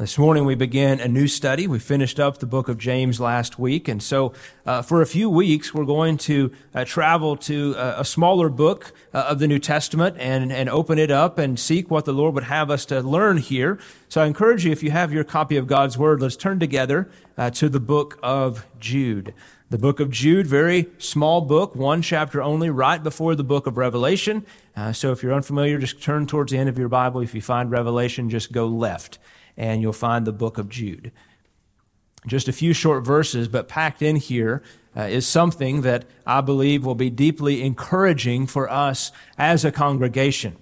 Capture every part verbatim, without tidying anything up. This morning we began a new study. We finished up the book of James last week, and so uh, for a few weeks we're going to uh, travel to a, a smaller book uh, of the New Testament and, and open it up and seek what the Lord would have us to learn here. So I encourage you, if you have your copy of God's Word, let's turn together uh, to the book of Jude. The book of Jude, very small book, one chapter only, right before the book of Revelation. Uh, so if you're unfamiliar, just turn towards the end of your Bible. If you find Revelation, just go left, and you'll find the book of Jude. Just a few short verses, but packed in here uh, is something that I believe will be deeply encouraging for us as a congregation.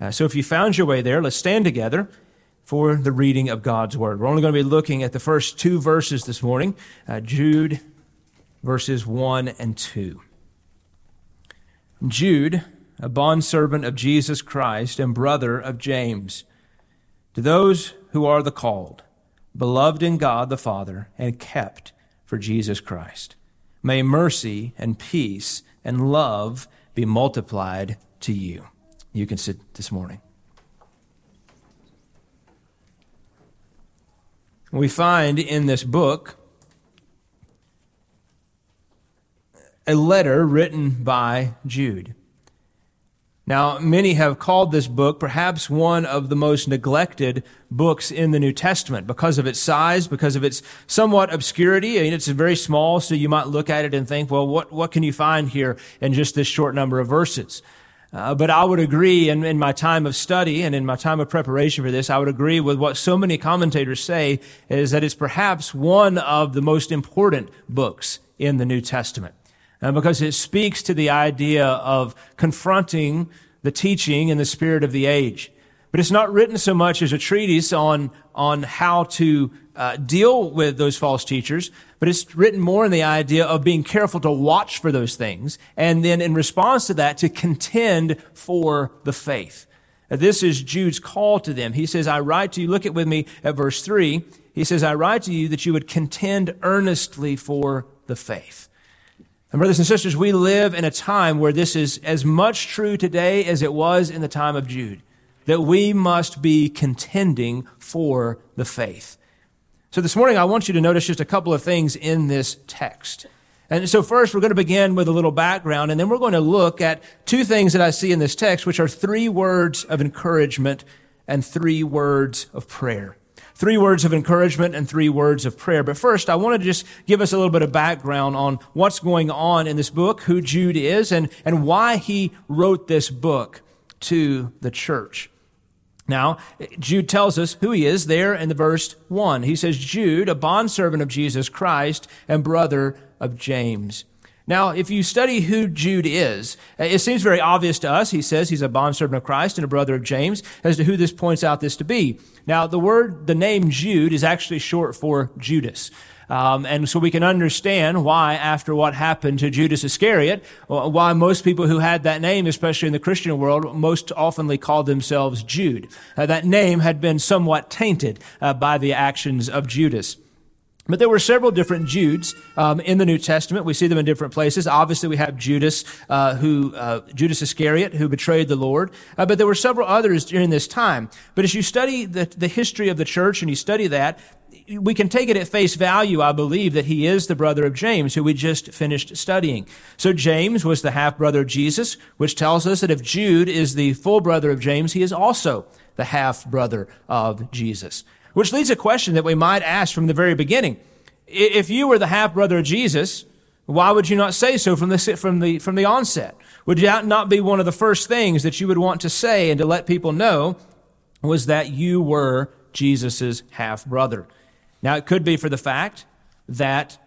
Uh, so if you found your way there, let's stand together for the reading of God's Word. We're only going to be looking at the first two verses this morning, uh, Jude verses one and two. Jude, a bondservant of Jesus Christ and brother of James, to those who are the called, beloved in God the Father, and kept for Jesus Christ. May mercy and peace and love be multiplied to you. You can sit this morning. We find in this book a letter written by Jude. Now, many have called this book perhaps one of the most neglected books in the New Testament because of its size, because of its somewhat obscurity. I mean, it's very small, so you might look at it and think, well, what, what can you find here in just this short number of verses? Uh, but I would agree in, in my time of study and in my time of preparation for this, I would agree with what so many commentators say is that it's perhaps one of the most important books in the New Testament. Uh, because it speaks to the idea of confronting the teaching and the spirit of the age. But it's not written so much as a treatise on on how to uh, deal with those false teachers, but it's written more in the idea of being careful to watch for those things, and then in response to that, to contend for the faith. Now, this is Jude's call to them. He says, I write to you, look at with me at verse three. He says, I write to you that you would contend earnestly for the faith. And brothers and sisters, we live in a time where this is as much true today as it was in the time of Jude, that we must be contending for the faith. So this morning, I want you to notice just a couple of things in this text. And so first, we're going to begin with a little background, and then we're going to look at two things that I see in this text, which are three words of encouragement and three words of prayer. Three words of encouragement and three words of prayer. But first, I want to just give us a little bit of background on what's going on in this book, who Jude is, and, and why he wrote this book to the church. Now, Jude tells us who he is there in the verse one. He says, Jude, a bondservant of Jesus Christ and brother of James. Now, if you study who Jude is, it seems very obvious to us. He says he's a bondservant of Christ and a brother of James as to who this points out this to be. Now, the word, the name Jude is actually short for Judas. Um, and so we can understand why, after what happened to Judas Iscariot, why most people who had that name, especially in the Christian world, most oftenly called themselves Jude. Uh, that name had been somewhat tainted uh, by the actions of Judas. But there were several different Judes um, in the New Testament. We see them in different places. Obviously, we have Judas, uh, who uh, Judas Iscariot, who betrayed the Lord. Uh, but there were several others during this time. But as you study the, the history of the church and you study that, we can take it at face value, I believe, that he is the brother of James, who we just finished studying. So James was the half-brother of Jesus, which tells us that if Jude is the full brother of James, he is also the half-brother of Jesus. Which leads a question that we might ask from the very beginning. If you were the half-brother of Jesus, why would you not say so from the, from the, from the onset? Would that not be one of the first things that you would want to say and to let people know was that you were Jesus' half-brother? Now, it could be for the fact that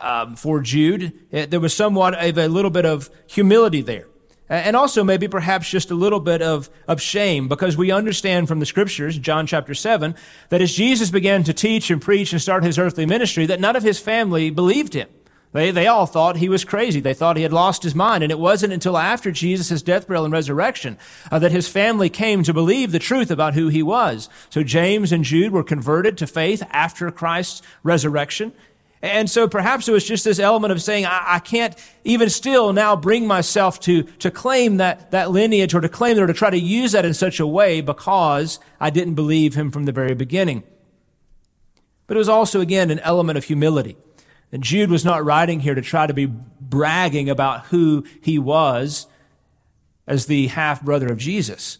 um, for Jude, it, there was somewhat of a little bit of humility there. And also maybe perhaps just a little bit of, of shame, because we understand from the scriptures, John chapter seven, that as Jesus began to teach and preach and start his earthly ministry, that none of his family believed him. They, they all thought he was crazy. They thought he had lost his mind. And it wasn't until after Jesus' death, burial, and resurrection uh, that his family came to believe the truth about who he was. So James and Jude were converted to faith after Christ's resurrection. And so perhaps it was just this element of saying, I, I can't even still now bring myself to, to claim that, that lineage or to claim it or to try to use that in such a way because I didn't believe him from the very beginning. But it was also, again, an element of humility. And Jude was not writing here to try to be bragging about who he was as the half-brother of Jesus.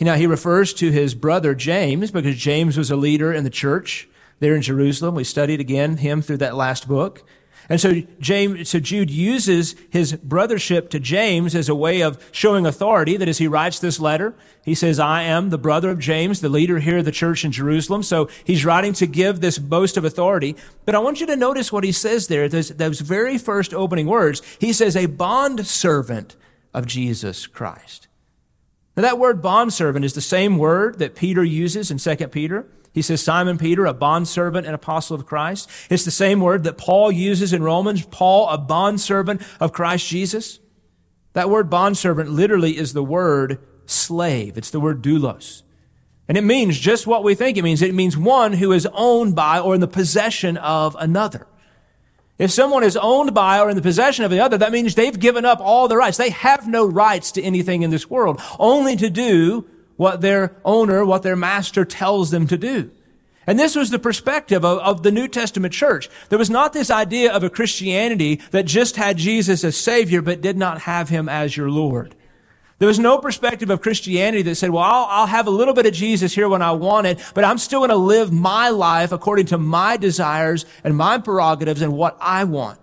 Now, he refers to his brother James because James was a leader in the church there in Jerusalem. We studied, again, him through that last book. And so James, so Jude uses his brothership to James as a way of showing authority, that as he writes this letter, he says, I am the brother of James, the leader here of the church in Jerusalem. So he's writing to give this boast of authority. But I want you to notice what he says there, those, those very first opening words. He says, a bondservant of Jesus Christ. Now, that word bondservant is the same word that Peter uses in Second Peter. He says, Simon Peter, a bondservant and apostle of Christ. It's the same word that Paul uses in Romans, Paul, a bondservant of Christ Jesus. That word bondservant literally is the word slave. It's the word doulos. And it means just what we think it means. It means one who is owned by or in the possession of another. If someone is owned by or in the possession of the other, that means they've given up all the rights. They have no rights to anything in this world, only to do what their owner, what their master tells them to do. And this was the perspective of, of the New Testament church. There was not this idea of a Christianity that just had Jesus as Savior but did not have him as your Lord. There was no perspective of Christianity that said, well, I'll, I'll have a little bit of Jesus here when I want it, but I'm still going to live my life according to my desires and my prerogatives and what I want.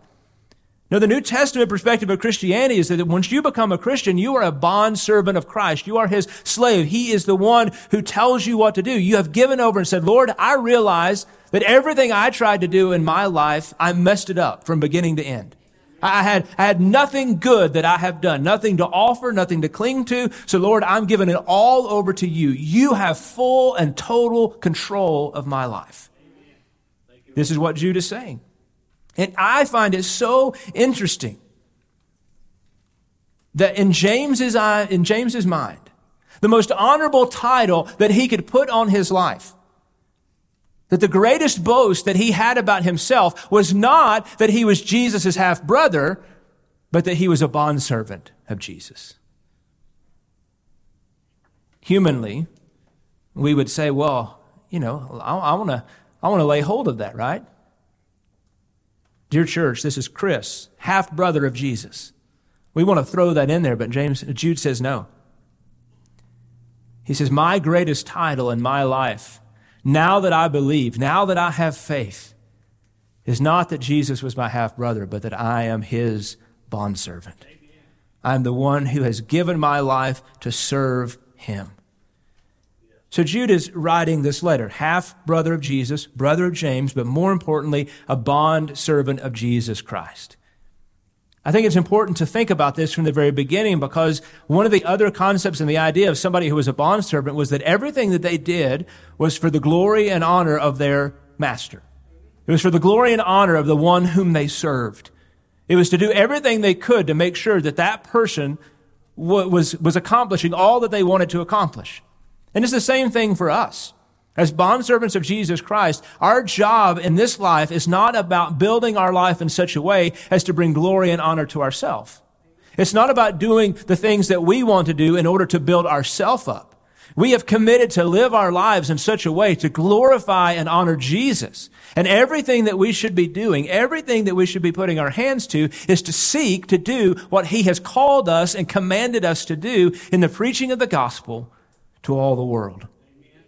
Now, the New Testament perspective of Christianity is that once you become a Christian, you are a bondservant of Christ. You are his slave. He is the one who tells you what to do. You have given over and said, Lord, I realize that everything I tried to do in my life, I messed it up from beginning to end. I had, I had nothing good that I have done, nothing to offer, nothing to cling to. So, Lord, I'm giving it all over to you. You have full and total control of my life. This is what Jude is saying. And I find it so interesting that in James's eye, in James's mind, the most honorable title that he could put on his life, that the greatest boast that he had about himself was not that he was Jesus' half-brother, but that he was a bondservant of Jesus. Humanly, we would say, well, you know, I, I want to I want to lay hold of that, right? Dear church, this is Chris, half-brother of Jesus. We want to throw that in there, but James, Jude says no. He says, my greatest title in my life, now that I believe, now that I have faith, is not that Jesus was my half-brother, but that I am his bondservant. I'm the one who has given my life to serve him. So Jude is writing this letter, half-brother of Jesus, brother of James, but more importantly, a bond-servant of Jesus Christ. I think it's important to think about this from the very beginning, because one of the other concepts and the idea of somebody who was a bondservant was that everything that they did was for the glory and honor of their master. It was for the glory and honor of the one whom they served. It was to do everything they could to make sure that that person was, was accomplishing all that they wanted to accomplish. And it's the same thing for us. As bondservants of Jesus Christ, our job in this life is not about building our life in such a way as to bring glory and honor to ourselves. It's not about doing the things that we want to do in order to build ourselves up. We have committed to live our lives in such a way to glorify and honor Jesus. And everything that we should be doing, everything that we should be putting our hands to, is to seek to do what he has called us and commanded us to do in the preaching of the gospel to all the world. Amen.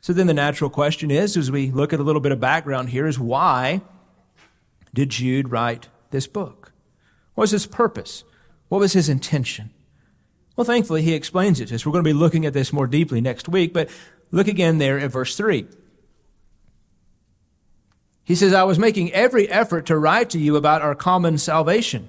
So then the natural question is, as we look at a little bit of background here, is why did Jude write this book? What was his purpose? What was his intention? Well, thankfully, he explains it to us. We're going to be looking at this more deeply next week, but look again there at verse three. He says, I was making every effort to write to you about our common salvation.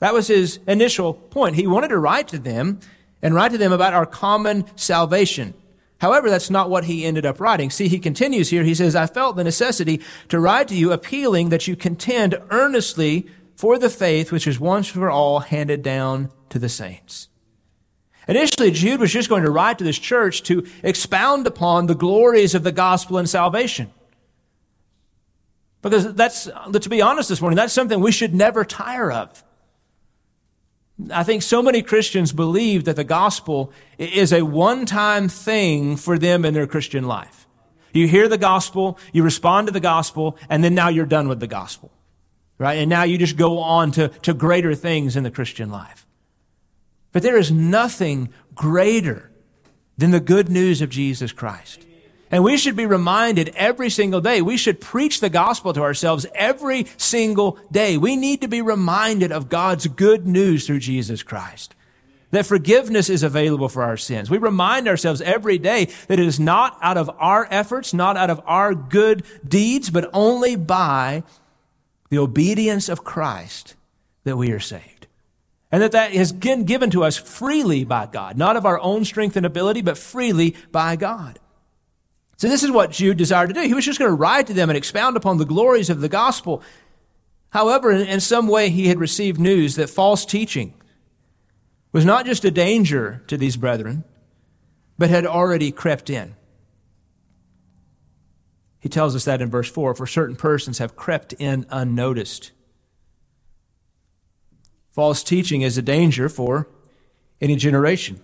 That was his initial point. He wanted to write to them and write to them about our common salvation. However, that's not what he ended up writing. See, he continues here. He says, I felt the necessity to write to you appealing that you contend earnestly for the faith which is once for all handed down to the saints. Initially, Jude was just going to write to this church to expound upon the glories of the gospel and salvation. Because that's, to be honest this morning, that's something we should never tire of. I think so many Christians believe that the gospel is a one-time thing for them in their Christian life. You hear the gospel, you respond to the gospel, and then now you're done with the gospel, right? And now you just go on to, to greater things in the Christian life. But there is nothing greater than the good news of Jesus Christ. And we should be reminded every single day. We should preach the gospel to ourselves every single day. We need to be reminded of God's good news through Jesus Christ, that forgiveness is available for our sins. We remind ourselves every day that it is not out of our efforts, not out of our good deeds, but only by the obedience of Christ that we are saved. And that that has been given to us freely by God, not of our own strength and ability, but freely by God. So this is what Jude desired to do. He was just going to write to them and expound upon the glories of the gospel. However, in some way, he had received news that false teaching was not just a danger to these brethren, but had already crept in. He tells us that in verse four, for certain persons have crept in unnoticed. False teaching is a danger for any generation.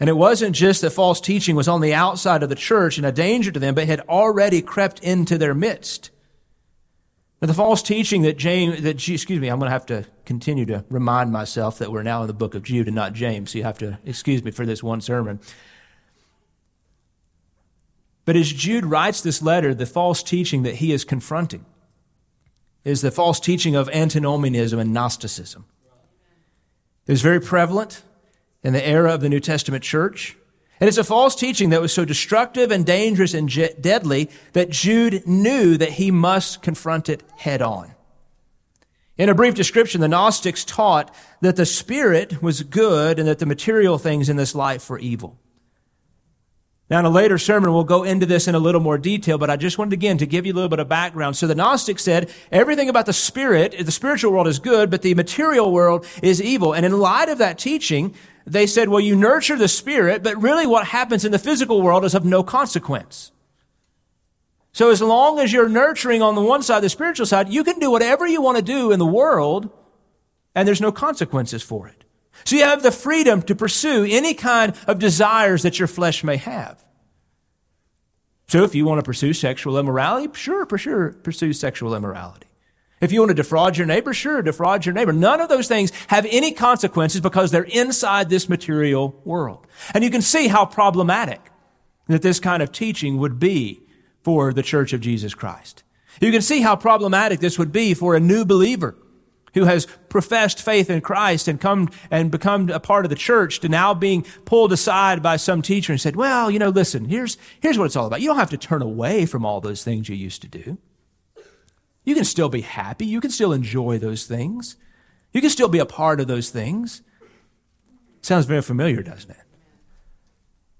And it wasn't just that false teaching was on the outside of the church and a danger to them, but had already crept into their midst. Now, the false teaching that James, that excuse me, I'm going to have to continue to remind myself that we're now in the book of Jude and not James, so you have to excuse me for this one sermon. But as Jude writes this letter, the false teaching that he is confronting is the false teaching of antinomianism and Gnosticism. It was very prevalent in the era of the New Testament church. And it's a false teaching that was so destructive and dangerous and je- deadly that Jude knew that he must confront it head on. In a brief description, the Gnostics taught that the spirit was good and that the material things in this life were evil. Now, in a later sermon, we'll go into this in a little more detail, but I just wanted, again, to give you a little bit of background. So the Gnostics said everything about the spirit, the spiritual world is good, but the material world is evil. And in light of that teaching, they said, well, you nurture the spirit, but really what happens in the physical world is of no consequence. So as long as you're nurturing on the one side, the spiritual side, you can do whatever you want to do in the world, and there's no consequences for it. So you have the freedom to pursue any kind of desires that your flesh may have. So if you want to pursue sexual immorality, sure, sure, pursue sexual immorality. If you want to defraud your neighbor, sure, defraud your neighbor. None of those things have any consequences because they're inside this material world. And you can see how problematic that this kind of teaching would be for the Church of Jesus Christ. You can see how problematic this would be for a new believer who has professed faith in Christ and come and become a part of the church to now being pulled aside by some teacher and said, well, you know, listen, here's, here's what it's all about. You don't have to turn away from all those things you used to do. You can still be happy. You can still enjoy those things. You can still be a part of those things. Sounds very familiar, doesn't it?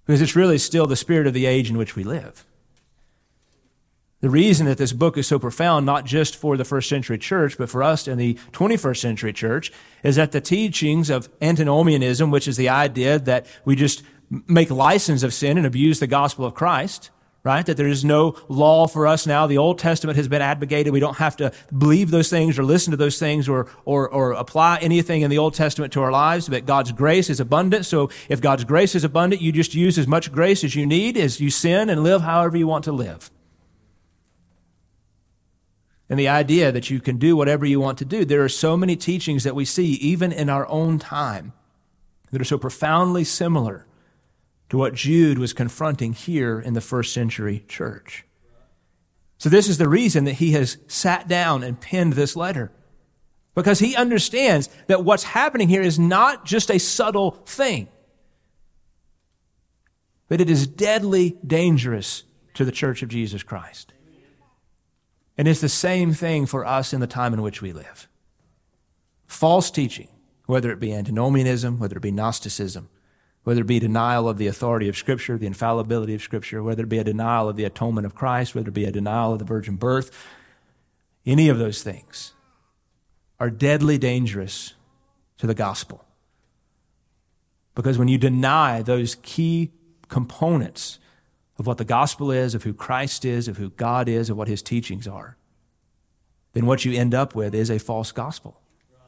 Because it's really still the spirit of the age in which we live. The reason that this book is so profound, not just for the first century church, but for us in the twenty-first century church, is that the teachings of antinomianism, which is the idea that we just make license of sin and abuse the gospel of Christ, right? That there is no law for us now. The Old Testament has been abrogated. We don't have to believe those things or listen to those things or, or, or apply anything in the Old Testament to our lives. But God's grace is abundant. So if God's grace is abundant, you just use as much grace as you need as you sin and live however you want to live. And the idea that you can do whatever you want to do. There are so many teachings that we see even in our own time that are so profoundly similar to what Jude was confronting here in the first century church. So this is the reason that he has sat down and penned this letter, because he understands that what's happening here is not just a subtle thing, but it is deadly dangerous to the Church of Jesus Christ. And it's the same thing for us in the time in which we live. False teaching, whether it be antinomianism, whether it be Gnosticism, whether it be denial of the authority of Scripture, the infallibility of Scripture, whether it be a denial of the atonement of Christ, whether it be a denial of the virgin birth, any of those things are deadly dangerous to the gospel. Because when you deny those key components of what the gospel is, of who Christ is, of who God is, of what his teachings are, then what you end up with is a false gospel.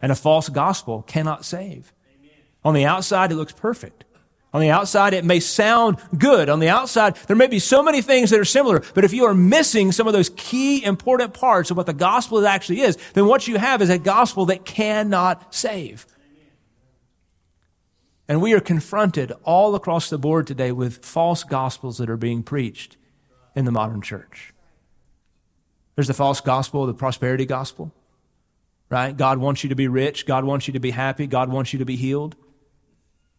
and a false gospel cannot save. Amen. On the outside, it looks perfect. On the outside, it may sound good. On the outside, there may be so many things that are similar, but if you are missing some of those key important parts of what the gospel actually is, then what you have is a gospel that cannot save. And we are confronted all across the board today with false gospels that are being preached in the modern church. There's the false gospel, the prosperity gospel, right? God wants you to be rich. God wants you to be happy. God wants you to be healed.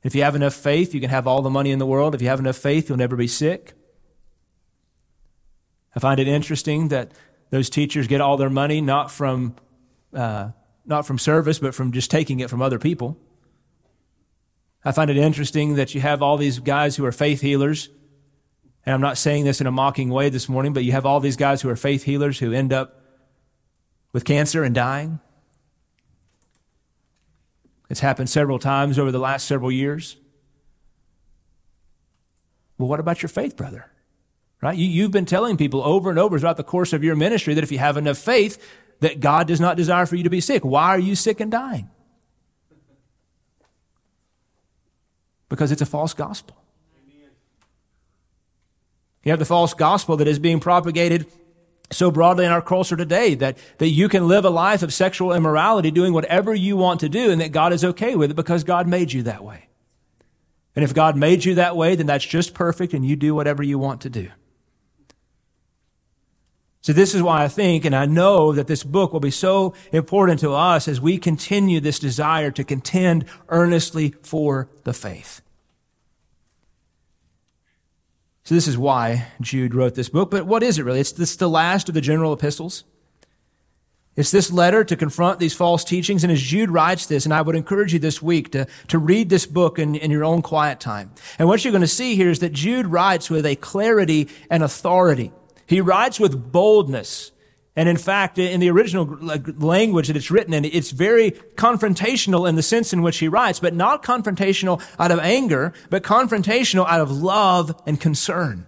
If you have enough faith, you can have all the money in the world. If you have enough faith, you'll never be sick. I find it interesting that those teachers get all their money not from uh, not from service, but from just taking it from other people. I find it interesting that you have all these guys who are faith healers, and I'm not saying this in a mocking way this morning, but you have all these guys who are faith healers who end up with cancer and dying. It's happened several times over the last several years. Well, what about your faith, brother? Right? You, you've been telling people over and over throughout the course of your ministry that if you have enough faith, that God does not desire for you to be sick. Why are you sick and dying? Because it's a false gospel. You have the false gospel that is being propagated so broadly in our culture today that, that you can live a life of sexual immorality doing whatever you want to do and that God is okay with it because God made you that way. And if God made you that way, then that's just perfect and you do whatever you want to do. So this is why I think, and I know that this book will be so important to us as we continue this desire to contend earnestly for the faith. So this is why Jude wrote this book. But what is it really? It's this, the last of the general epistles. It's this letter to confront these false teachings. And as Jude writes this, and I would encourage you this week to, to read this book in, in your own quiet time. And what you're going to see here is that Jude writes with a clarity and authority. He writes with boldness. And in fact, in the original language that it's written in, it's very confrontational in the sense in which he writes, but not confrontational out of anger, but confrontational out of love and concern.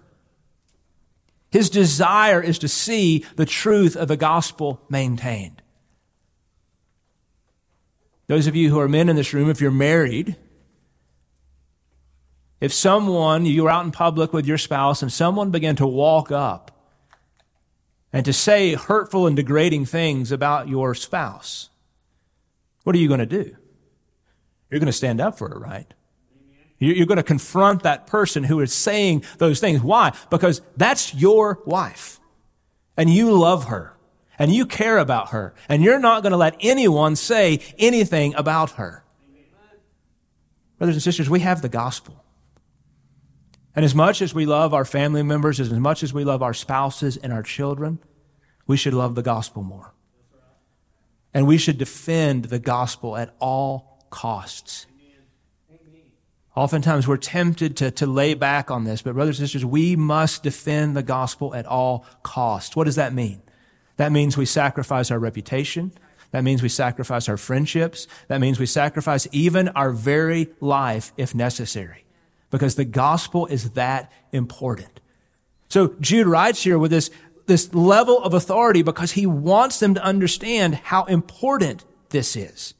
His desire is to see the truth of the gospel maintained. Those of you who are men in this room, if you're married, if someone, you were out in public with your spouse and someone began to walk up and to say hurtful and degrading things about your spouse, what are you going to do? You're going to stand up for it, right? You're going to confront that person who is saying those things. Why? Because that's your wife, and you love her, and you care about her, and you're not going to let anyone say anything about her. Brothers and sisters, we have the gospel. And as much as we love our family members, as much as we love our spouses and our children, we should love the gospel more. And we should defend the gospel at all costs. Oftentimes we're tempted to, to lay back on this, but brothers and sisters, we must defend the gospel at all costs. What does that mean? That means we sacrifice our reputation. That means we sacrifice our friendships. That means we sacrifice even our very life if necessary, because the gospel is that important. So Jude writes here with this, this level of authority because he wants them to understand how important this is.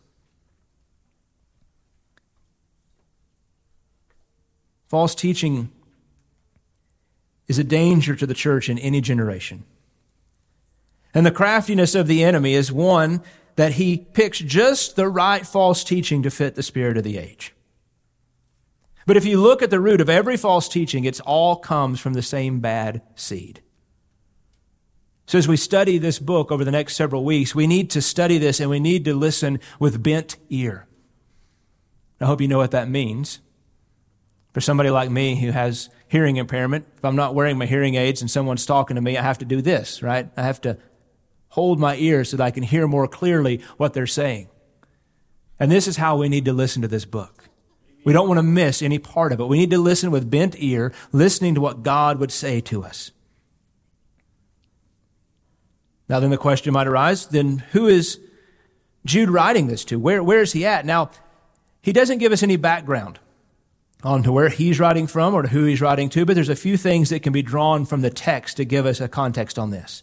False teaching is a danger to the church in any generation. And the craftiness of the enemy is one that he picks just the right false teaching to fit the spirit of the age. But if you look at the root of every false teaching, it all comes from the same bad seed. So as we study this book over the next several weeks, we need to study this and we need to listen with bent ear. I hope you know what that means. For somebody like me who has hearing impairment, if I'm not wearing my hearing aids and someone's talking to me, I have to do this, right? I have to hold my ears so that I can hear more clearly what they're saying. And this is how we need to listen to this book. We don't want to miss any part of it. We need to listen with bent ear, listening to what God would say to us. Now then the question might arise, then who is Jude writing this to? Where, where is he at? Now, he doesn't give us any background on to where he's writing from or to who he's writing to, but there's a few things that can be drawn from the text to give us a context on this.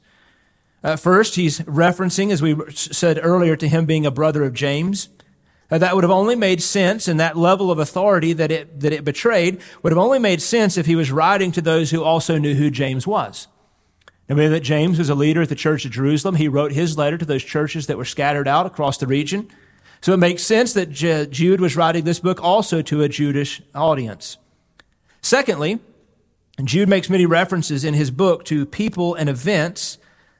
Uh, first, he's referencing, as we said earlier, to him being a brother of James. Uh, that would have only made sense, and that level of authority that it that it betrayed would have only made sense if he was writing to those who also knew who James was. Remember that James was a leader at the church of Jerusalem. He wrote his letter to those churches that were scattered out across the region. So it makes sense that J- Jude was writing this book also to a Jewish audience. Secondly, Jude makes many references in his book to people and events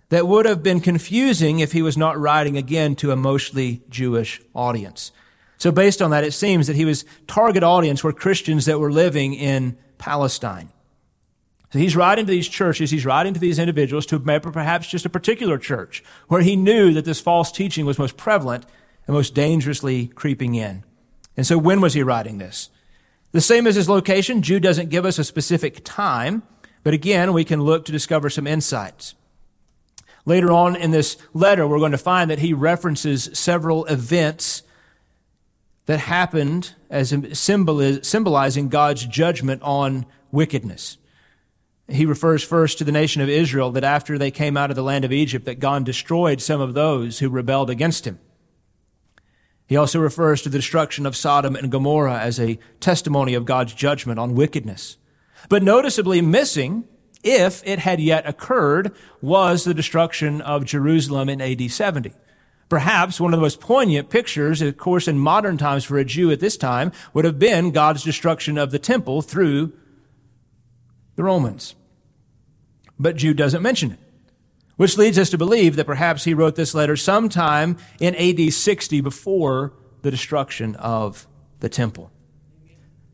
that would have been confusing if he was not writing again to a mostly Jewish audience. So based on that, it seems that he was target audience were Christians that were living in Palestine. So he's writing to these churches, he's writing to these individuals, to perhaps just a particular church where he knew that this false teaching was most prevalent and most dangerously creeping in. And so when was he writing this? The same as his location, Jude doesn't give us a specific time, but again, we can look to discover some insights. Later on in this letter, we're going to find that he references several events that happened as symbolizing God's judgment on wickedness. He refers first to the nation of Israel, that after they came out of the land of Egypt, that God destroyed some of those who rebelled against him. He also refers to the destruction of Sodom and Gomorrah as a testimony of God's judgment on wickedness. But noticeably missing, if it had yet occurred, was the destruction of Jerusalem in A D seventy. Perhaps one of the most poignant pictures, of course, in modern times for a Jew at this time, would have been God's destruction of the temple through the Romans. But Jude doesn't mention it, which leads us to believe that perhaps he wrote this letter sometime in A D sixty before the destruction of the temple.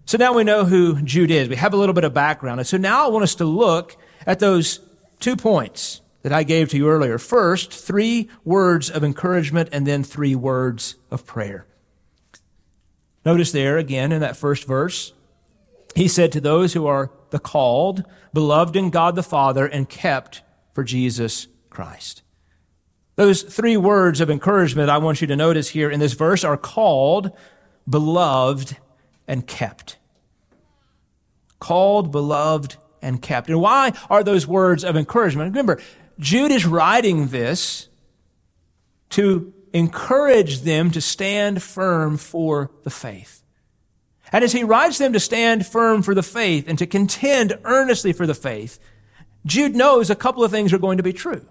So now we know who Jude is. We have a little bit of background. And so now I want us to look at those two points that I gave to you earlier. First, three words of encouragement and then three words of prayer. Notice there again in that first verse, he said to those who are the called, beloved in God the Father, and kept for Jesus Christ. Those three words of encouragement I want you to notice here in this verse are called, beloved, and kept. Called, beloved, and kept. And why are those words of encouragement? Remember, Jude is writing this to encourage them to stand firm for the faith. And as he writes them to stand firm for the faith and to contend earnestly for the faith, Jude knows a couple of things are going to be true,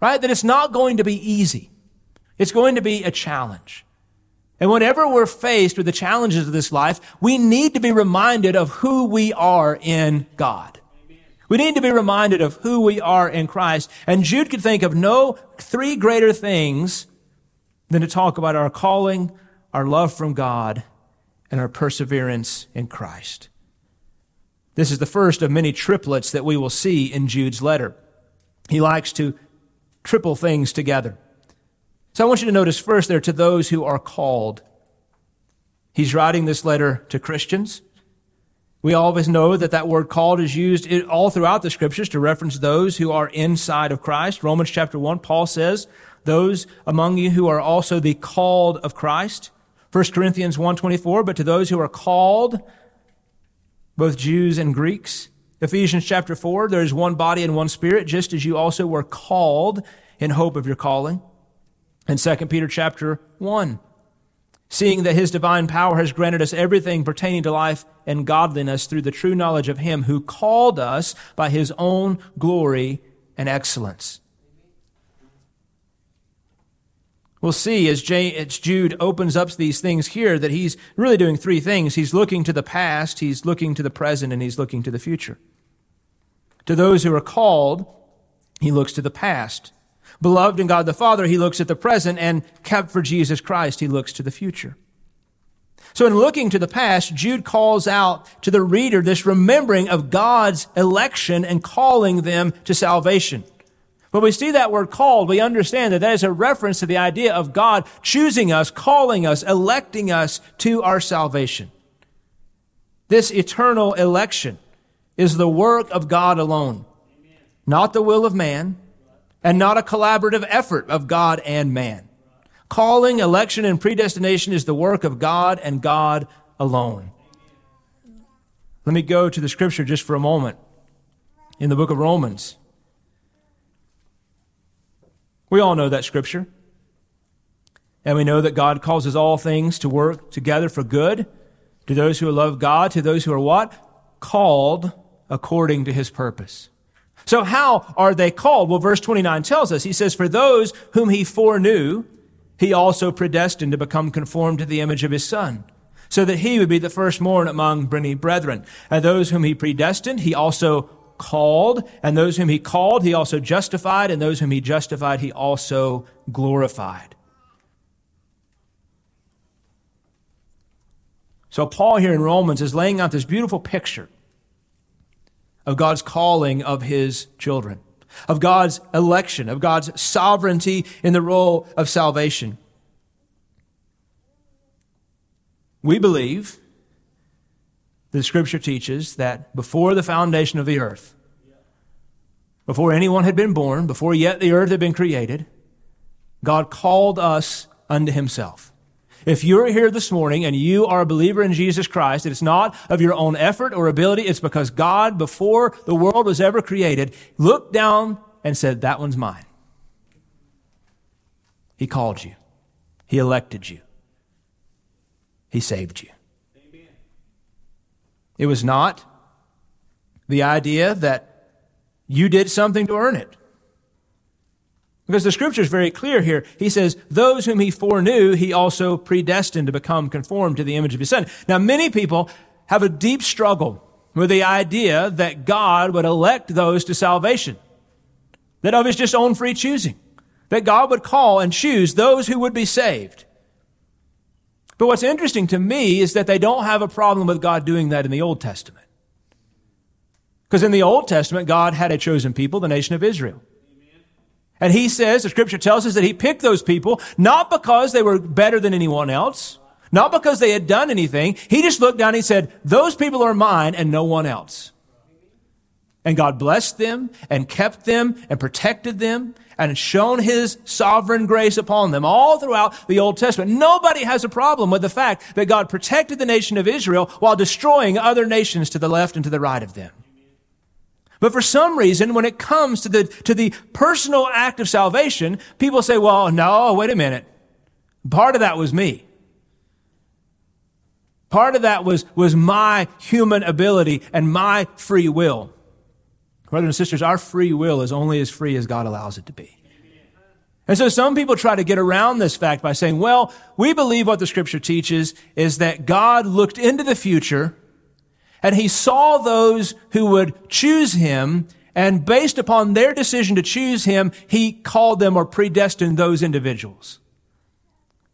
right? That it's not going to be easy. It's going to be a challenge. And whenever we're faced with the challenges of this life, we need to be reminded of who we are in God. We need to be reminded of who we are in Christ. And Jude could think of no three greater things than to talk about our calling, our love from God, and our perseverance in Christ. This is the first of many triplets that we will see in Jude's letter. He likes to triple things together. So I want you to notice first there, to those who are called. He's writing this letter to Christians. We always know that that word called is used all throughout the scriptures to reference those who are inside of Christ. Romans chapter one, Paul says, those among you who are also the called of Christ. First Corinthians one twenty-four, but to those who are called, both Jews and Greeks. Ephesians chapter four, there is one body and one spirit, just as you also were called in hope of your calling. In Second Peter chapter one, seeing that his divine power has granted us everything pertaining to life and godliness through the true knowledge of him who called us by his own glory and excellence. We'll see as Jude opens up these things here that he's really doing three things. He's looking to the past, he's looking to the present, and he's looking to the future. To those who are called, he looks to the past. Beloved in God the Father, he looks at the present, and kept for Jesus Christ, he looks to the future. So in looking to the past, Jude calls out to the reader this remembering of God's election and calling them to salvation. When we see that word called, we understand that that is a reference to the idea of God choosing us, calling us, electing us to our salvation. This eternal election is the work of God alone, not the will of man, and not a collaborative effort of God and man. Calling, election, and predestination is the work of God and God alone. Let me go to the scripture just for a moment in the book of Romans. We all know that scripture. And we know that God causes all things to work together for good to those who love God, to those who are what? Called according to his purpose. So how are they called? Well, verse twenty-nine tells us. He says, for those whom he foreknew, he also predestined to become conformed to the image of his Son, so that he would be the firstborn among many brethren. And those whom he predestined, he also called. And those whom he called, he also justified. And those whom he justified, he also glorified. So Paul here in Romans is laying out this beautiful picture of God's calling of his children, of God's election, of God's sovereignty in the role of salvation. We believe, the Scripture teaches, that before the foundation of the earth, before anyone had been born, before yet the earth had been created, God called us unto himself. If you're here this morning and you are a believer in Jesus Christ, it's not of your own effort or ability. It's because God, before the world was ever created, looked down and said, that one's mine. He called you. He elected you. He saved you. Amen. It was not the idea that you did something to earn it. Because the scripture is very clear here. He says, those whom he foreknew, he also predestined to become conformed to the image of his Son. Now, many people have a deep struggle with the idea that God would elect those to salvation, that of his just own free choosing, that God would call and choose those who would be saved. But what's interesting to me is that they don't have a problem with God doing that in the Old Testament. Because in the Old Testament, God had a chosen people, the nation of Israel. And he says, the scripture tells us that he picked those people, not because they were better than anyone else, not because they had done anything. He just looked down and he said, those people are mine and no one else. And God blessed them and kept them and protected them and shown his sovereign grace upon them all throughout the Old Testament. Nobody has a problem with the fact that God protected the nation of Israel while destroying other nations to the left and to the right of them. But for some reason, when it comes to the to the personal act of salvation, people say, well, no, wait a minute. Part of that was me. Part of that was, was my human ability and my free will. Brothers and sisters, our free will is only as free as God allows it to be. And so some people try to get around this fact by saying, well, we believe what the Scripture teaches is that God looked into the future and he saw those who would choose him, and based upon their decision to choose him, he called them or predestined those individuals.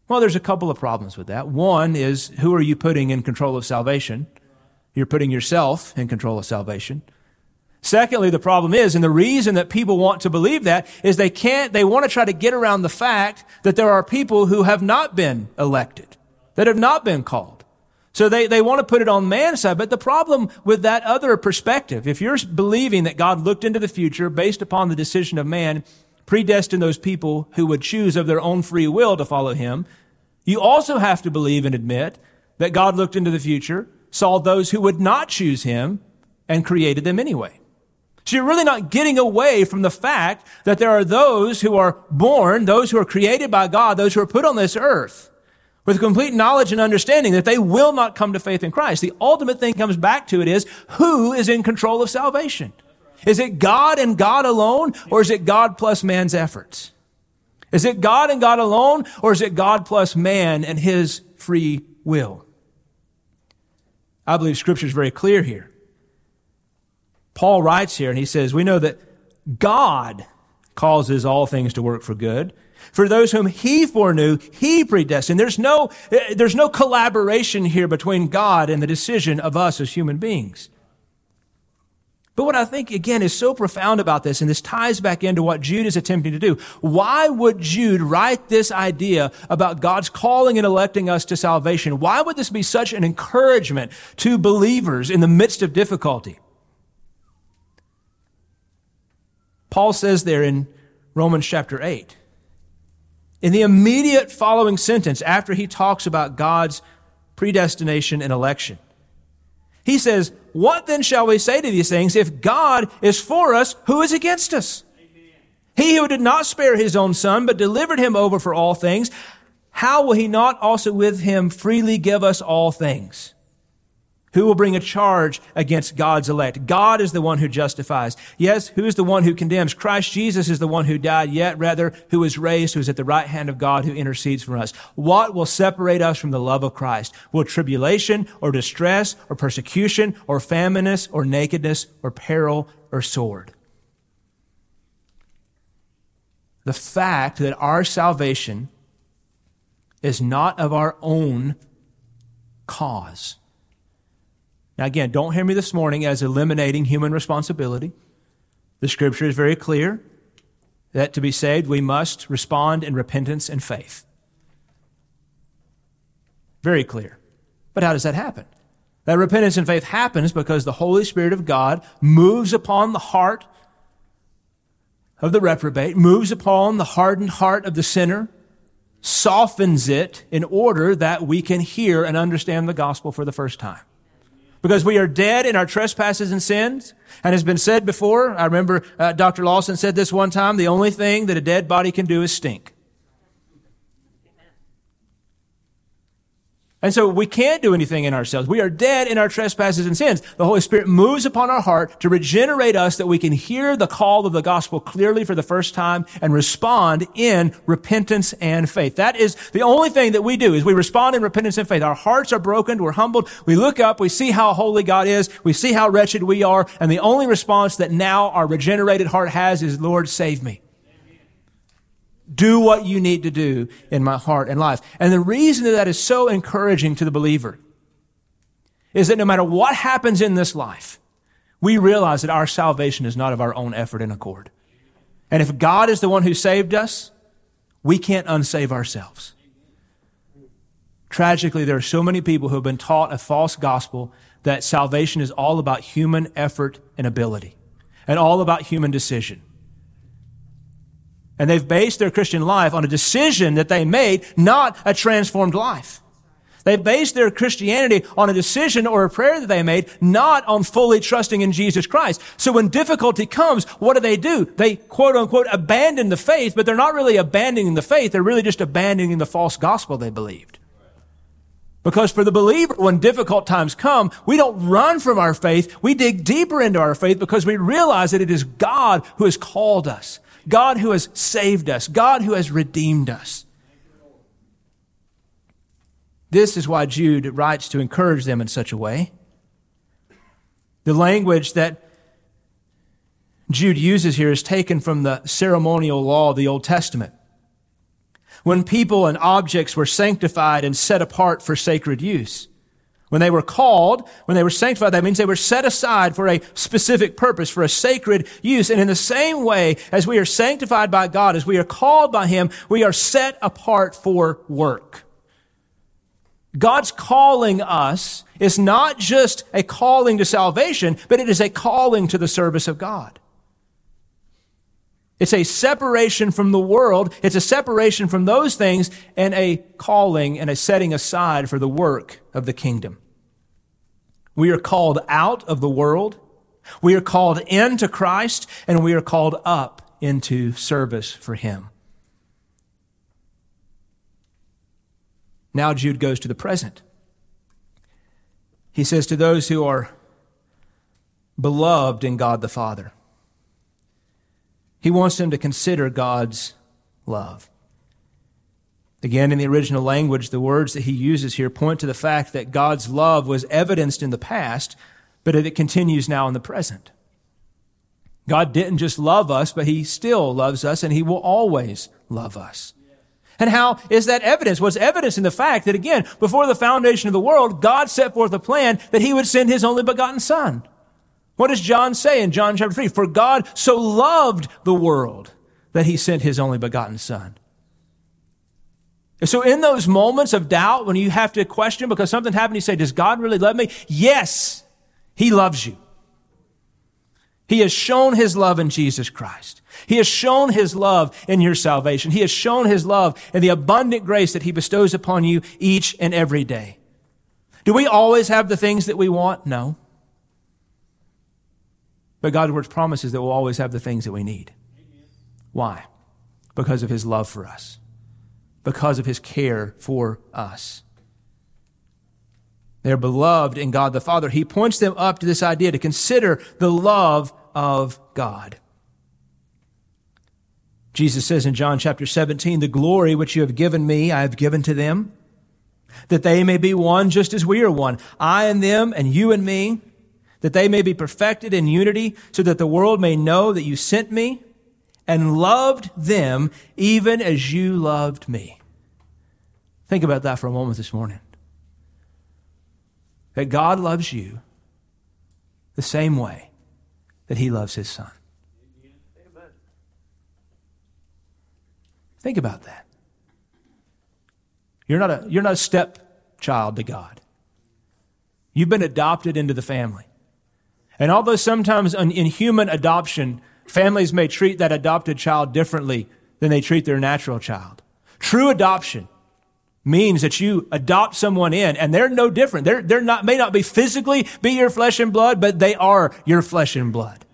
Well, there's a couple of problems with that. One is, who are you putting in control of salvation? You're putting yourself in control of salvation. Secondly, the problem is, and the reason that people want to believe that, is they can't, they want to try to get around the fact that there are people who have not been elected, that have not been called. So they, they want to put it on man's side. But the problem with that other perspective, if you're believing that God looked into the future based upon the decision of man, predestined those people who would choose of their own free will to follow him, you also have to believe and admit that God looked into the future, saw those who would not choose him, and created them anyway. So you're really not getting away from the fact that there are those who are born, those who are created by God, those who are put on this earth, with complete knowledge and understanding that they will not come to faith in Christ. The ultimate thing comes back to it is, who is in control of salvation? Is it God and God alone, or is it God plus man's efforts? Is it God and God alone, or is it God plus man and his free will? I believe Scripture is very clear here. Paul writes here, and he says, we know that God causes all things to work for good. For those whom he foreknew, he predestined. There's no, there's no collaboration here between God and the decision of us as human beings. But what I think, again, is so profound about this, and this ties back into what Jude is attempting to do. Why would Jude write this idea about God's calling and electing us to salvation? Why would this be such an encouragement to believers in the midst of difficulty? Paul says there in Romans chapter eight, in the immediate following sentence, after he talks about God's predestination and election, he says, what then shall we say to these things? If God is for us, who is against us? Amen. He who did not spare his own son, but delivered him over for all things, how will he not also with him freely give us all things? Who will bring a charge against God's elect? God is the one who justifies. Yes, who is the one who condemns? Christ Jesus is the one who died, yet rather who is raised, who is at the right hand of God, who intercedes for us. What will separate us from the love of Christ? Will tribulation or distress or persecution or famine or nakedness or peril or sword? The fact that our salvation is not of our own cause. Now, again, don't hear me this morning as eliminating human responsibility. The Scripture is very clear that to be saved, we must respond in repentance and faith. Very clear. But how does that happen? That repentance and faith happens because the Holy Spirit of God moves upon the heart of the reprobate, moves upon the hardened heart of the sinner, softens it in order that we can hear and understand the gospel for the first time. Because we are dead in our trespasses and sins. And it's been said before, I remember uh, Doctor Lawson said this one time, the only thing that a dead body can do is stink. And so we can't do anything in ourselves. We are dead in our trespasses and sins. The Holy Spirit moves upon our heart to regenerate us that we can hear the call of the gospel clearly for the first time and respond in repentance and faith. That is the only thing that we do, is we respond in repentance and faith. Our hearts are broken. We're humbled. We look up. We see how holy God is. We see how wretched we are. And the only response that now our regenerated heart has is, Lord, save me. Do what you need to do in my heart and life. And the reason that that is so encouraging to the believer is that no matter what happens in this life, we realize that our salvation is not of our own effort and accord. And if God is the one who saved us, we can't unsave ourselves. Tragically, there are so many people who have been taught a false gospel that salvation is all about human effort and ability and all about human decision. And they've based their Christian life on a decision that they made, not a transformed life. They've based their Christianity on a decision or a prayer that they made, not on fully trusting in Jesus Christ. So when difficulty comes, what do they do? They, quote unquote, abandon the faith, but they're not really abandoning the faith. They're really just abandoning the false gospel they believed. Because for the believer, when difficult times come, we don't run from our faith. We dig deeper into our faith because we realize that it is God who has called us. God who has saved us. God who has redeemed us. This is why Jude writes to encourage them in such a way. The language that Jude uses here is taken from the ceremonial law of the Old Testament, when people and objects were sanctified and set apart for sacred use. When they were called, when they were sanctified, that means they were set aside for a specific purpose, for a sacred use. And in the same way, as we are sanctified by God, as we are called by Him, we are set apart for work. God's calling us is not just a calling to salvation, but it is a calling to the service of God. It's a separation from the world. It's a separation from those things and a calling and a setting aside for the work of the kingdom. We are called out of the world. We are called into Christ, and we are called up into service for Him. Now Jude goes to the present. He says to those who are beloved in God the Father, he wants them to consider God's love. Again, in the original language, the words that he uses here point to the fact that God's love was evidenced in the past, but that it continues now in the present. God didn't just love us, but He still loves us, and He will always love us. And how is that evidence? Well, it's evidence in the fact that, again, before the foundation of the world, God set forth a plan that He would send His only begotten Son. What does John say in John chapter three? For God so loved the world that He sent His only begotten Son. So in those moments of doubt, when you have to question because something happened, you say, does God really love me? Yes, He loves you. He has shown His love in Jesus Christ. He has shown His love in your salvation. He has shown His love in the abundant grace that He bestows upon you each and every day. Do we always have the things that we want? No. But God's word promises that we'll always have the things that we need. Why? Because of his love for us. Because of his care for us. They're beloved in God the Father. He points them up to this idea to consider the love of God. Jesus says in John chapter seventeen, "The glory which you have given me, I have given to them, that they may be one just as we are one, I and them and you and me, that they may be perfected in unity, so that the world may know that you sent me and loved them even as you loved me." Think about that for a moment this morning. That God loves you the same way that he loves his son. Think about that. You're not a, you're not a stepchild to God. You've been adopted into the family. And although sometimes in human adoption, families may treat that adopted child differently than they treat their natural child, true adoption means that you adopt someone in, and they're no different. They're, they're not, may not be physically be your flesh and blood, but they are your flesh and blood.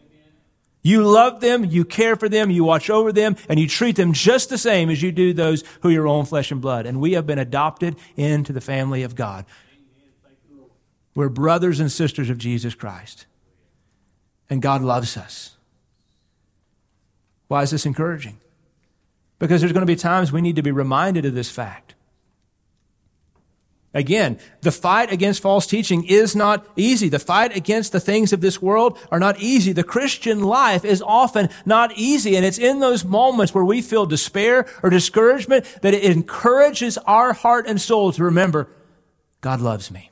You love them, you care for them, you watch over them, and you treat them just the same as you do those who are your own flesh and blood. And we have been adopted into the family of God. We're brothers and sisters of Jesus Christ. And God loves us. Why is this encouraging? Because there's going to be times we need to be reminded of this fact. Again, the fight against false teaching is not easy. The fight against the things of this world are not easy. The Christian life is often not easy, and it's in those moments where we feel despair or discouragement that it encourages our heart and soul to remember, God loves me.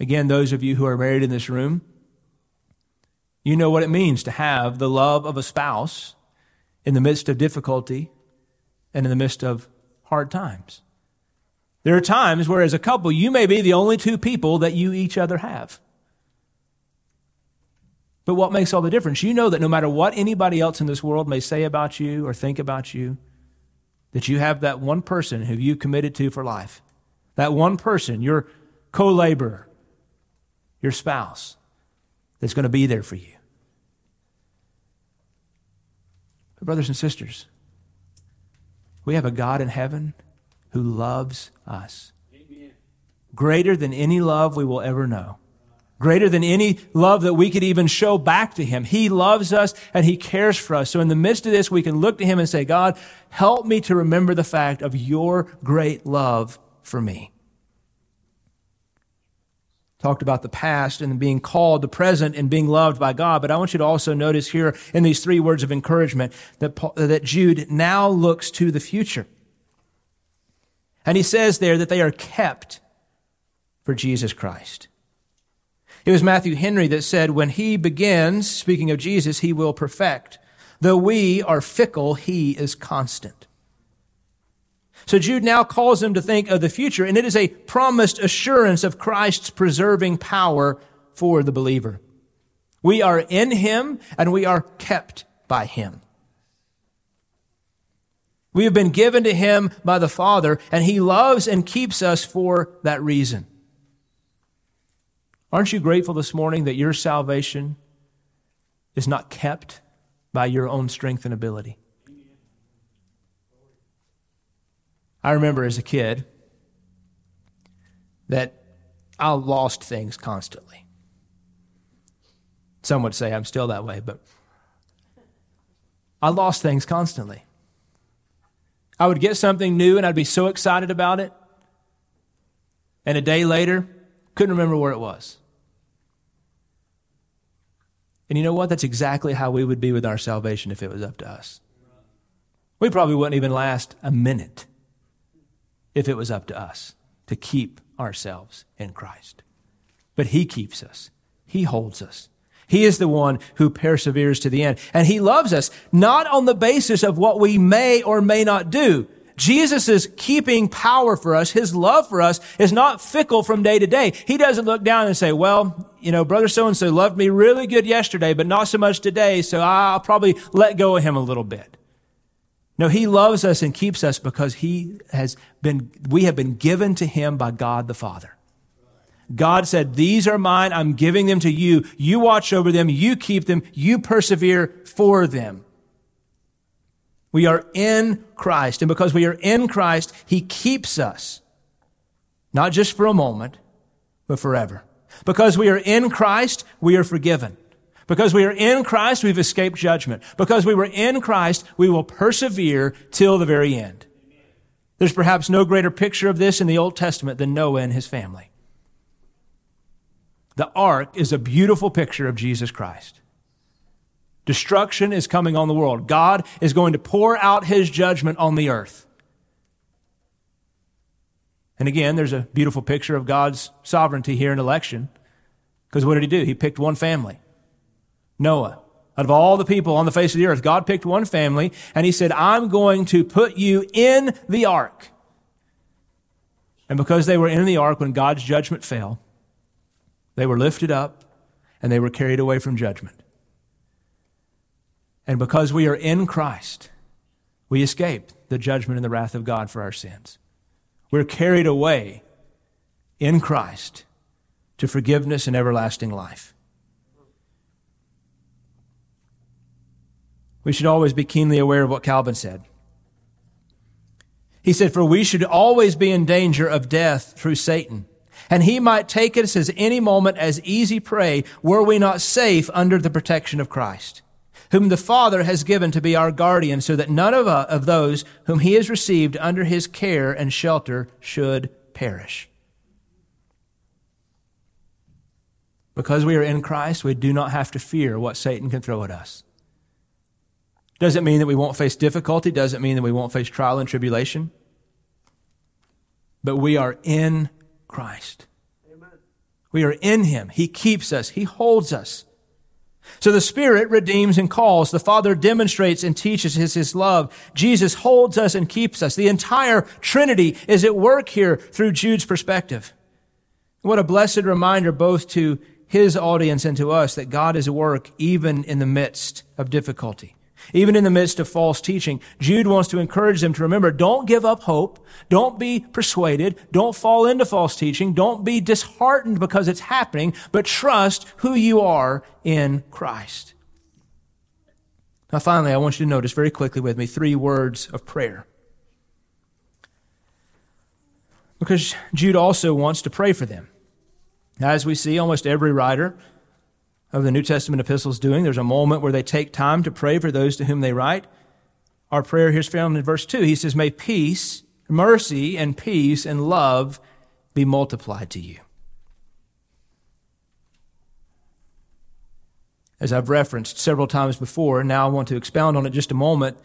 Again, those of you who are married in this room, you know what it means to have the love of a spouse in the midst of difficulty and in the midst of hard times. There are times where as a couple, you may be the only two people that you each other have. But what makes all the difference? You know that no matter what anybody else in this world may say about you or think about you, that you have that one person who you committed to for life. That one person, your co-laborer, your spouse, that's going to be there for you. But brothers and sisters, we have a God in heaven who loves us. Amen. Greater than any love we will ever know. Greater than any love that we could even show back to him. He loves us and he cares for us. So in the midst of this, we can look to him and say, God, help me to remember the fact of your great love for me. Talked about the past and being called, the present and being loved by God. But I want you to also notice here in these three words of encouragement that Paul, that Jude now looks to the future. And he says there that they are kept for Jesus Christ. It was Matthew Henry that said, when he begins, speaking of Jesus, he will perfect. Though we are fickle, he is constant. So Jude now calls them to think of the future, and it is a promised assurance of Christ's preserving power for the believer. We are in him, and we are kept by him. We have been given to him by the Father, and he loves and keeps us for that reason. Aren't you grateful this morning that your salvation is not kept by your own strength and ability? I remember as a kid that I lost things constantly. Some would say I'm still that way, but I lost things constantly. I would get something new and I'd be so excited about it, and a day later, couldn't remember where it was. And you know what? That's exactly how we would be with our salvation if it was up to us. We probably wouldn't even last a minute if it was up to us to keep ourselves in Christ. But he keeps us. He holds us. He is the one who perseveres to the end. And he loves us, not on the basis of what we may or may not do. Jesus' keeping power for us, his love for us, is not fickle from day to day. He doesn't look down and say, well, you know, brother so-and-so loved me really good yesterday, but not so much today, so I'll probably let go of him a little bit. No, he loves us and keeps us because he has been, we have been given to him by God the Father. God said, these are mine, I'm giving them to you. You watch over them, you keep them, you persevere for them. We are in Christ, and because we are in Christ, He keeps us, not just for a moment, but forever. Because we are in Christ, we are forgiven. Because we are in Christ, we've escaped judgment. Because we were in Christ, we will persevere till the very end. There's perhaps no greater picture of this in the Old Testament than Noah and his family. The ark is a beautiful picture of Jesus Christ. Destruction is coming on the world. God is going to pour out His judgment on the earth. And again, there's a beautiful picture of God's sovereignty here in election. Because what did He do? He picked one family. Noah. Out of all the people on the face of the earth, God picked one family, and He said, I'm going to put you in the ark. And because they were in the ark when God's judgment fell, they were lifted up and they were carried away from judgment. And because we are in Christ, we escape the judgment and the wrath of God for our sins. We're carried away in Christ to forgiveness and everlasting life. We should always be keenly aware of what Calvin said. He said, for we should always be in danger of death through Satan, and he might take us as any moment as easy prey were we not safe under the protection of Christ, whom the Father has given to be our guardian, so that none of, uh, of those whom He has received under His care and shelter should perish. Because we are in Christ, we do not have to fear what Satan can throw at us. Doesn't mean that we won't face difficulty. Doesn't mean that we won't face trial and tribulation. But we are in Christ. Amen. We are in Him. He keeps us. He holds us. So the Spirit redeems and calls. The Father demonstrates and teaches his, his love. Jesus holds us and keeps us. The entire Trinity is at work here through Jude's perspective. What a blessed reminder both to his audience and to us that God is at work even in the midst of difficulty. Even in the midst of false teaching, Jude wants to encourage them to remember, don't give up hope, don't be persuaded, don't fall into false teaching, don't be disheartened because it's happening, but trust who you are in Christ. Now finally, I want you to notice very quickly with me three words of prayer. Because Jude also wants to pray for them. As we see, almost every writer of the New Testament epistles doing. There's a moment where they take time to pray for those to whom they write. Our prayer here is found in verse two. He says, may peace, mercy, and peace and love be multiplied to you. As I've referenced several times before, now I want to expound on it just a moment.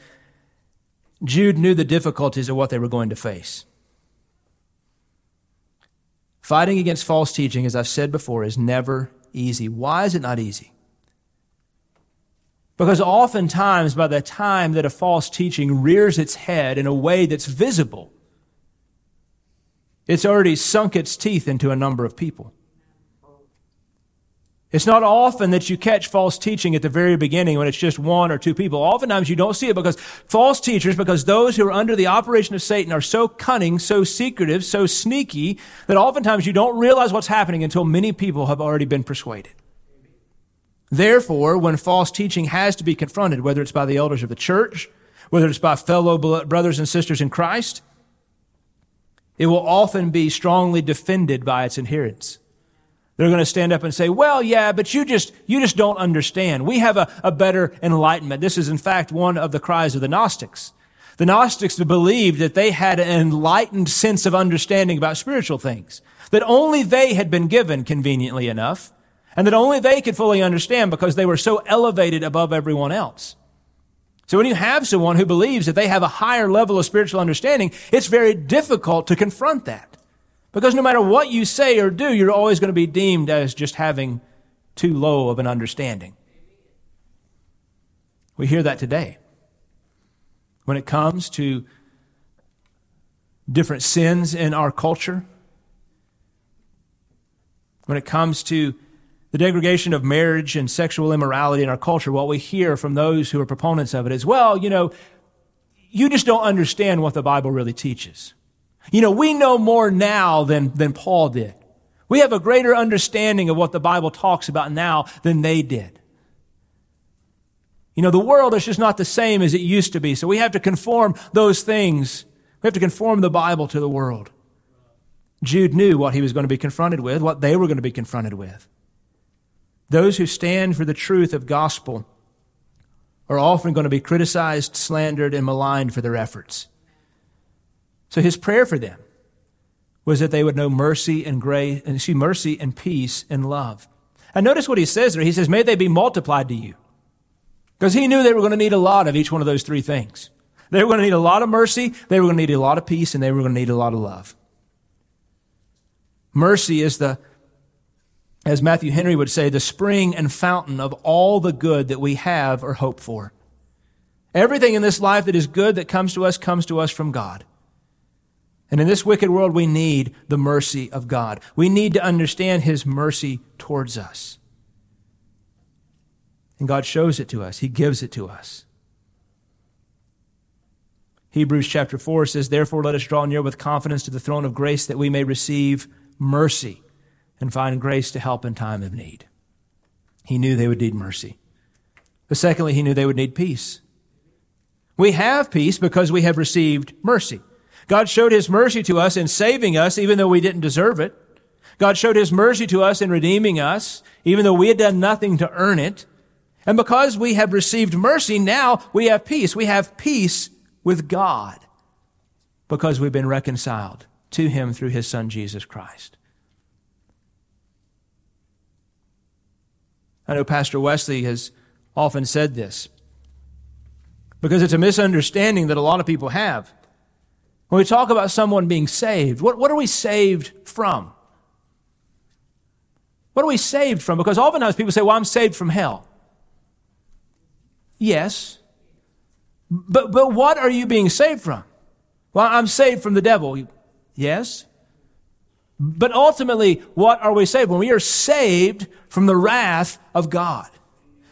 Jude knew the difficulties of what they were going to face. Fighting against false teaching, as I've said before, is never easy. Why is it not easy? Because oftentimes by the time that a false teaching rears its head in a way that's visible, it's already sunk its teeth into a number of people. It's not often that you catch false teaching at the very beginning when it's just one or two people. Oftentimes you don't see it because false teachers, because those who are under the operation of Satan are so cunning, so secretive, so sneaky, that oftentimes you don't realize what's happening until many people have already been persuaded. Therefore, when false teaching has to be confronted, whether it's by the elders of the church, whether it's by fellow brothers and sisters in Christ, it will often be strongly defended by its adherents. They're going to stand up and say, well, yeah, but you just you just don't understand. We have a, a better enlightenment. This is, in fact, one of the cries of the Gnostics. The Gnostics believed that they had an enlightened sense of understanding about spiritual things, that only they had been given, conveniently enough, and that only they could fully understand because they were so elevated above everyone else. So when you have someone who believes that they have a higher level of spiritual understanding, it's very difficult to confront that. Because no matter what you say or do, you're always going to be deemed as just having too low of an understanding. We hear that today. When it comes to different sins in our culture, when it comes to the degradation of marriage and sexual immorality in our culture, what we hear from those who are proponents of it is, well, you know, you just don't understand what the Bible really teaches. You know, we know more now than, than Paul did. We have a greater understanding of what the Bible talks about now than they did. You know, the world is just not the same as it used to be, so we have to conform those things. We have to conform the Bible to the world. Jude knew what he was going to be confronted with, what they were going to be confronted with. Those who stand for the truth of gospel are often going to be criticized, slandered, and maligned for their efforts. So his prayer for them was that they would know mercy and grace, and see mercy and peace and love. And notice what he says there. He says, may they be multiplied to you. Because he knew they were going to need a lot of each one of those three things. They were going to need a lot of mercy, they were going to need a lot of peace, and they were going to need a lot of love. Mercy is the, as Matthew Henry would say, the spring and fountain of all the good that we have or hope for. Everything in this life that is good that comes to us comes to us from God. And in this wicked world, we need the mercy of God. We need to understand his mercy towards us. And God shows it to us. He gives it to us. Hebrews chapter four says, therefore let us draw near with confidence to the throne of grace that we may receive mercy and find grace to help in time of need. He knew they would need mercy. But secondly, he knew they would need peace. We have peace because we have received mercy. God showed his mercy to us in saving us even though we didn't deserve it. God showed his mercy to us in redeeming us even though we had done nothing to earn it. And because we have received mercy, now we have peace. We have peace with God because we've been reconciled to him through his son, Jesus Christ. I know Pastor Wesley has often said this because it's a misunderstanding that a lot of people have. When we talk about someone being saved, what, what are we saved from? What are we saved from? Because oftentimes people say, well, I'm saved from hell. Yes, but but what are you being saved from? Well, I'm saved from the devil. Yes, but ultimately, what are we saved from? We are saved from the wrath of God.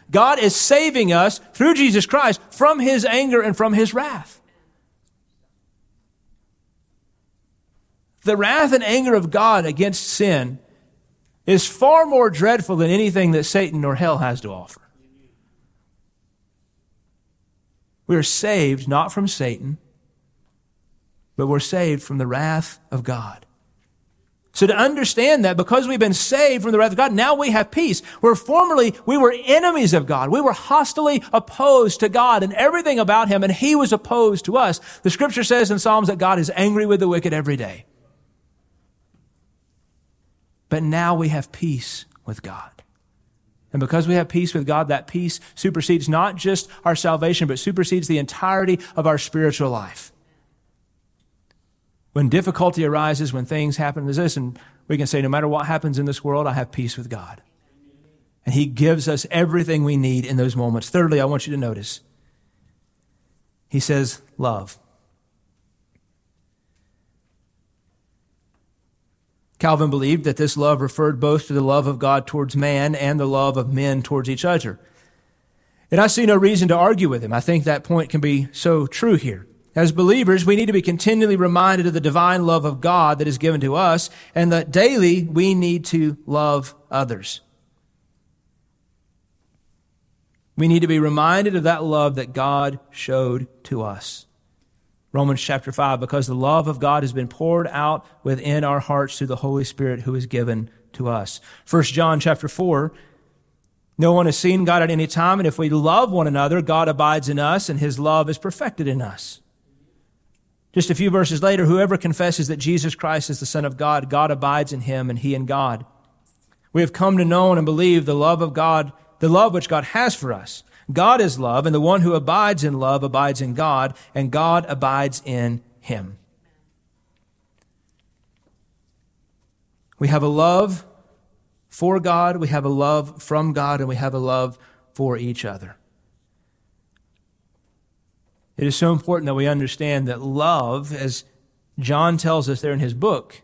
God is saving us through Jesus Christ from his anger and from his wrath. The wrath and anger of God against sin is far more dreadful than anything that Satan or hell has to offer. We are saved not from Satan, but we're saved from the wrath of God. So to understand that, because we've been saved from the wrath of God, now we have peace. Where formerly we were enemies of God. We were hostilely opposed to God and everything about him, and he was opposed to us. The scripture says in Psalms that God is angry with the wicked every day. But now we have peace with God. And because we have peace with God, that peace supersedes not just our salvation, but supersedes the entirety of our spiritual life. When difficulty arises, when things happen as this, and we can say, no matter what happens in this world, I have peace with God. And he gives us everything we need in those moments. Thirdly, I want you to notice, he says, love. Calvin believed that this love referred both to the love of God towards man and the love of men towards each other. And I see no reason to argue with him. I think that point can be so true here. As believers, we need to be continually reminded of the divine love of God that is given to us, and that daily we need to love others. We need to be reminded of that love that God showed to us. Romans chapter five, because the love of God has been poured out within our hearts through the Holy Spirit who is given to us. First John chapter four, no one has seen God at any time, and if we love one another, God abides in us, and his love is perfected in us. Just a few verses later, whoever confesses that Jesus Christ is the Son of God, God abides in him, and he in God. We have come to know and believe the love of God, the love which God has for us. God is love, and the one who abides in love abides in God, and God abides in him. We have a love for God, we have a love from God, and we have a love for each other. It is so important that we understand that love, as John tells us there in his book,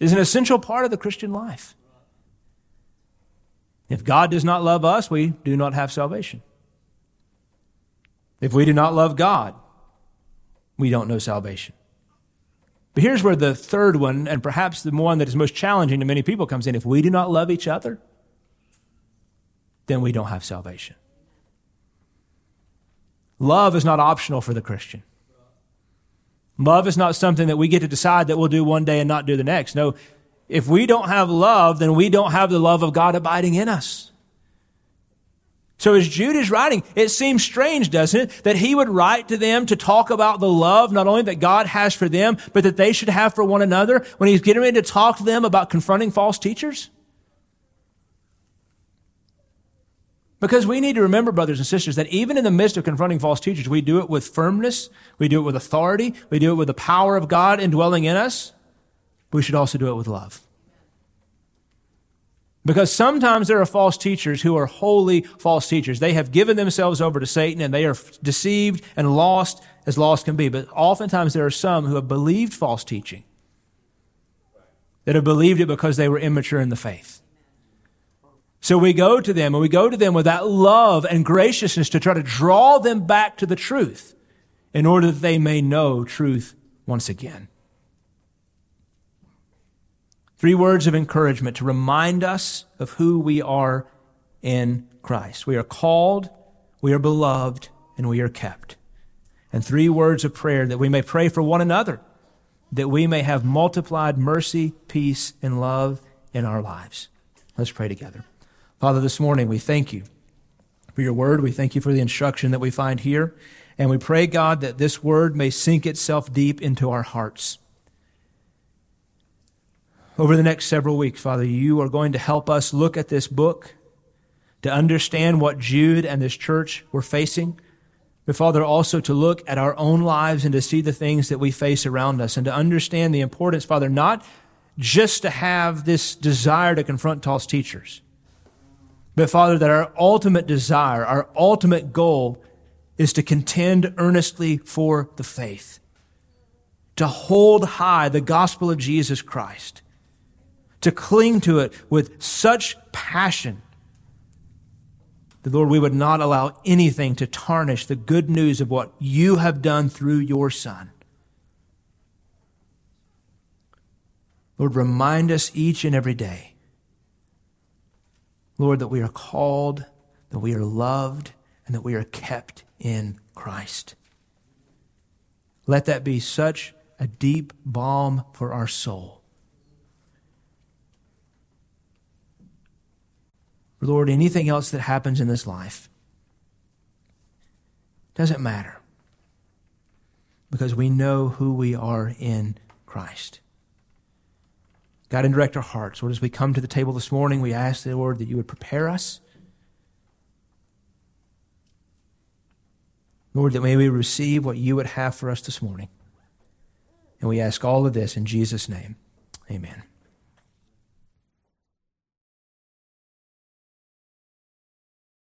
is an essential part of the Christian life. If God does not love us, we do not have salvation. If we do not love God, we don't know salvation. But here's where the third one, and perhaps the one that is most challenging to many people, comes in. If we do not love each other, then we don't have salvation. Love is not optional for the Christian. Love is not something that we get to decide that we'll do one day and not do the next. No, if we don't have love, then we don't have the love of God abiding in us. So as Jude is writing, it seems strange, doesn't it, that he would write to them to talk about the love not only that God has for them, but that they should have for one another when he's getting ready to talk to them about confronting false teachers? Because we need to remember, brothers and sisters, that even in the midst of confronting false teachers, we do it with firmness, we do it with authority, we do it with the power of God indwelling in us. We should also do it with love. Because sometimes there are false teachers who are wholly false teachers. They have given themselves over to Satan and they are deceived and lost as lost can be. But oftentimes there are some who have believed false teaching, that have believed it because they were immature in the faith. So we go to them and we go to them with that love and graciousness to try to draw them back to the truth in order that they may know truth once again. Three words of encouragement to remind us of who we are in Christ. We are called, we are beloved, and we are kept. And three words of prayer that we may pray for one another, that we may have multiplied mercy, peace, and love in our lives. Let's pray together. Father, this morning we thank you for your word. We thank you for the instruction that we find here. And we pray, God, that this word may sink itself deep into our hearts. Over the next several weeks, Father, you are going to help us look at this book to understand what Jude and this church were facing. But Father, also to look at our own lives and to see the things that we face around us and to understand the importance, Father, not just to have this desire to confront false teachers, but Father, that our ultimate desire, our ultimate goal is to contend earnestly for the faith, to hold high the gospel of Jesus Christ, to cling to it with such passion that, Lord, we would not allow anything to tarnish the good news of what you have done through your Son. Lord, remind us each and every day, Lord, that we are called, that we are loved, and that we are kept in Christ. Let that be such a deep balm for our soul. Lord, anything else that happens in this life doesn't matter because we know who we are in Christ. God, and direct our hearts. Lord, as we come to the table this morning, we ask, the Lord, that you would prepare us. Lord, that may we receive what you would have for us this morning. And we ask all of this in Jesus' name. Amen.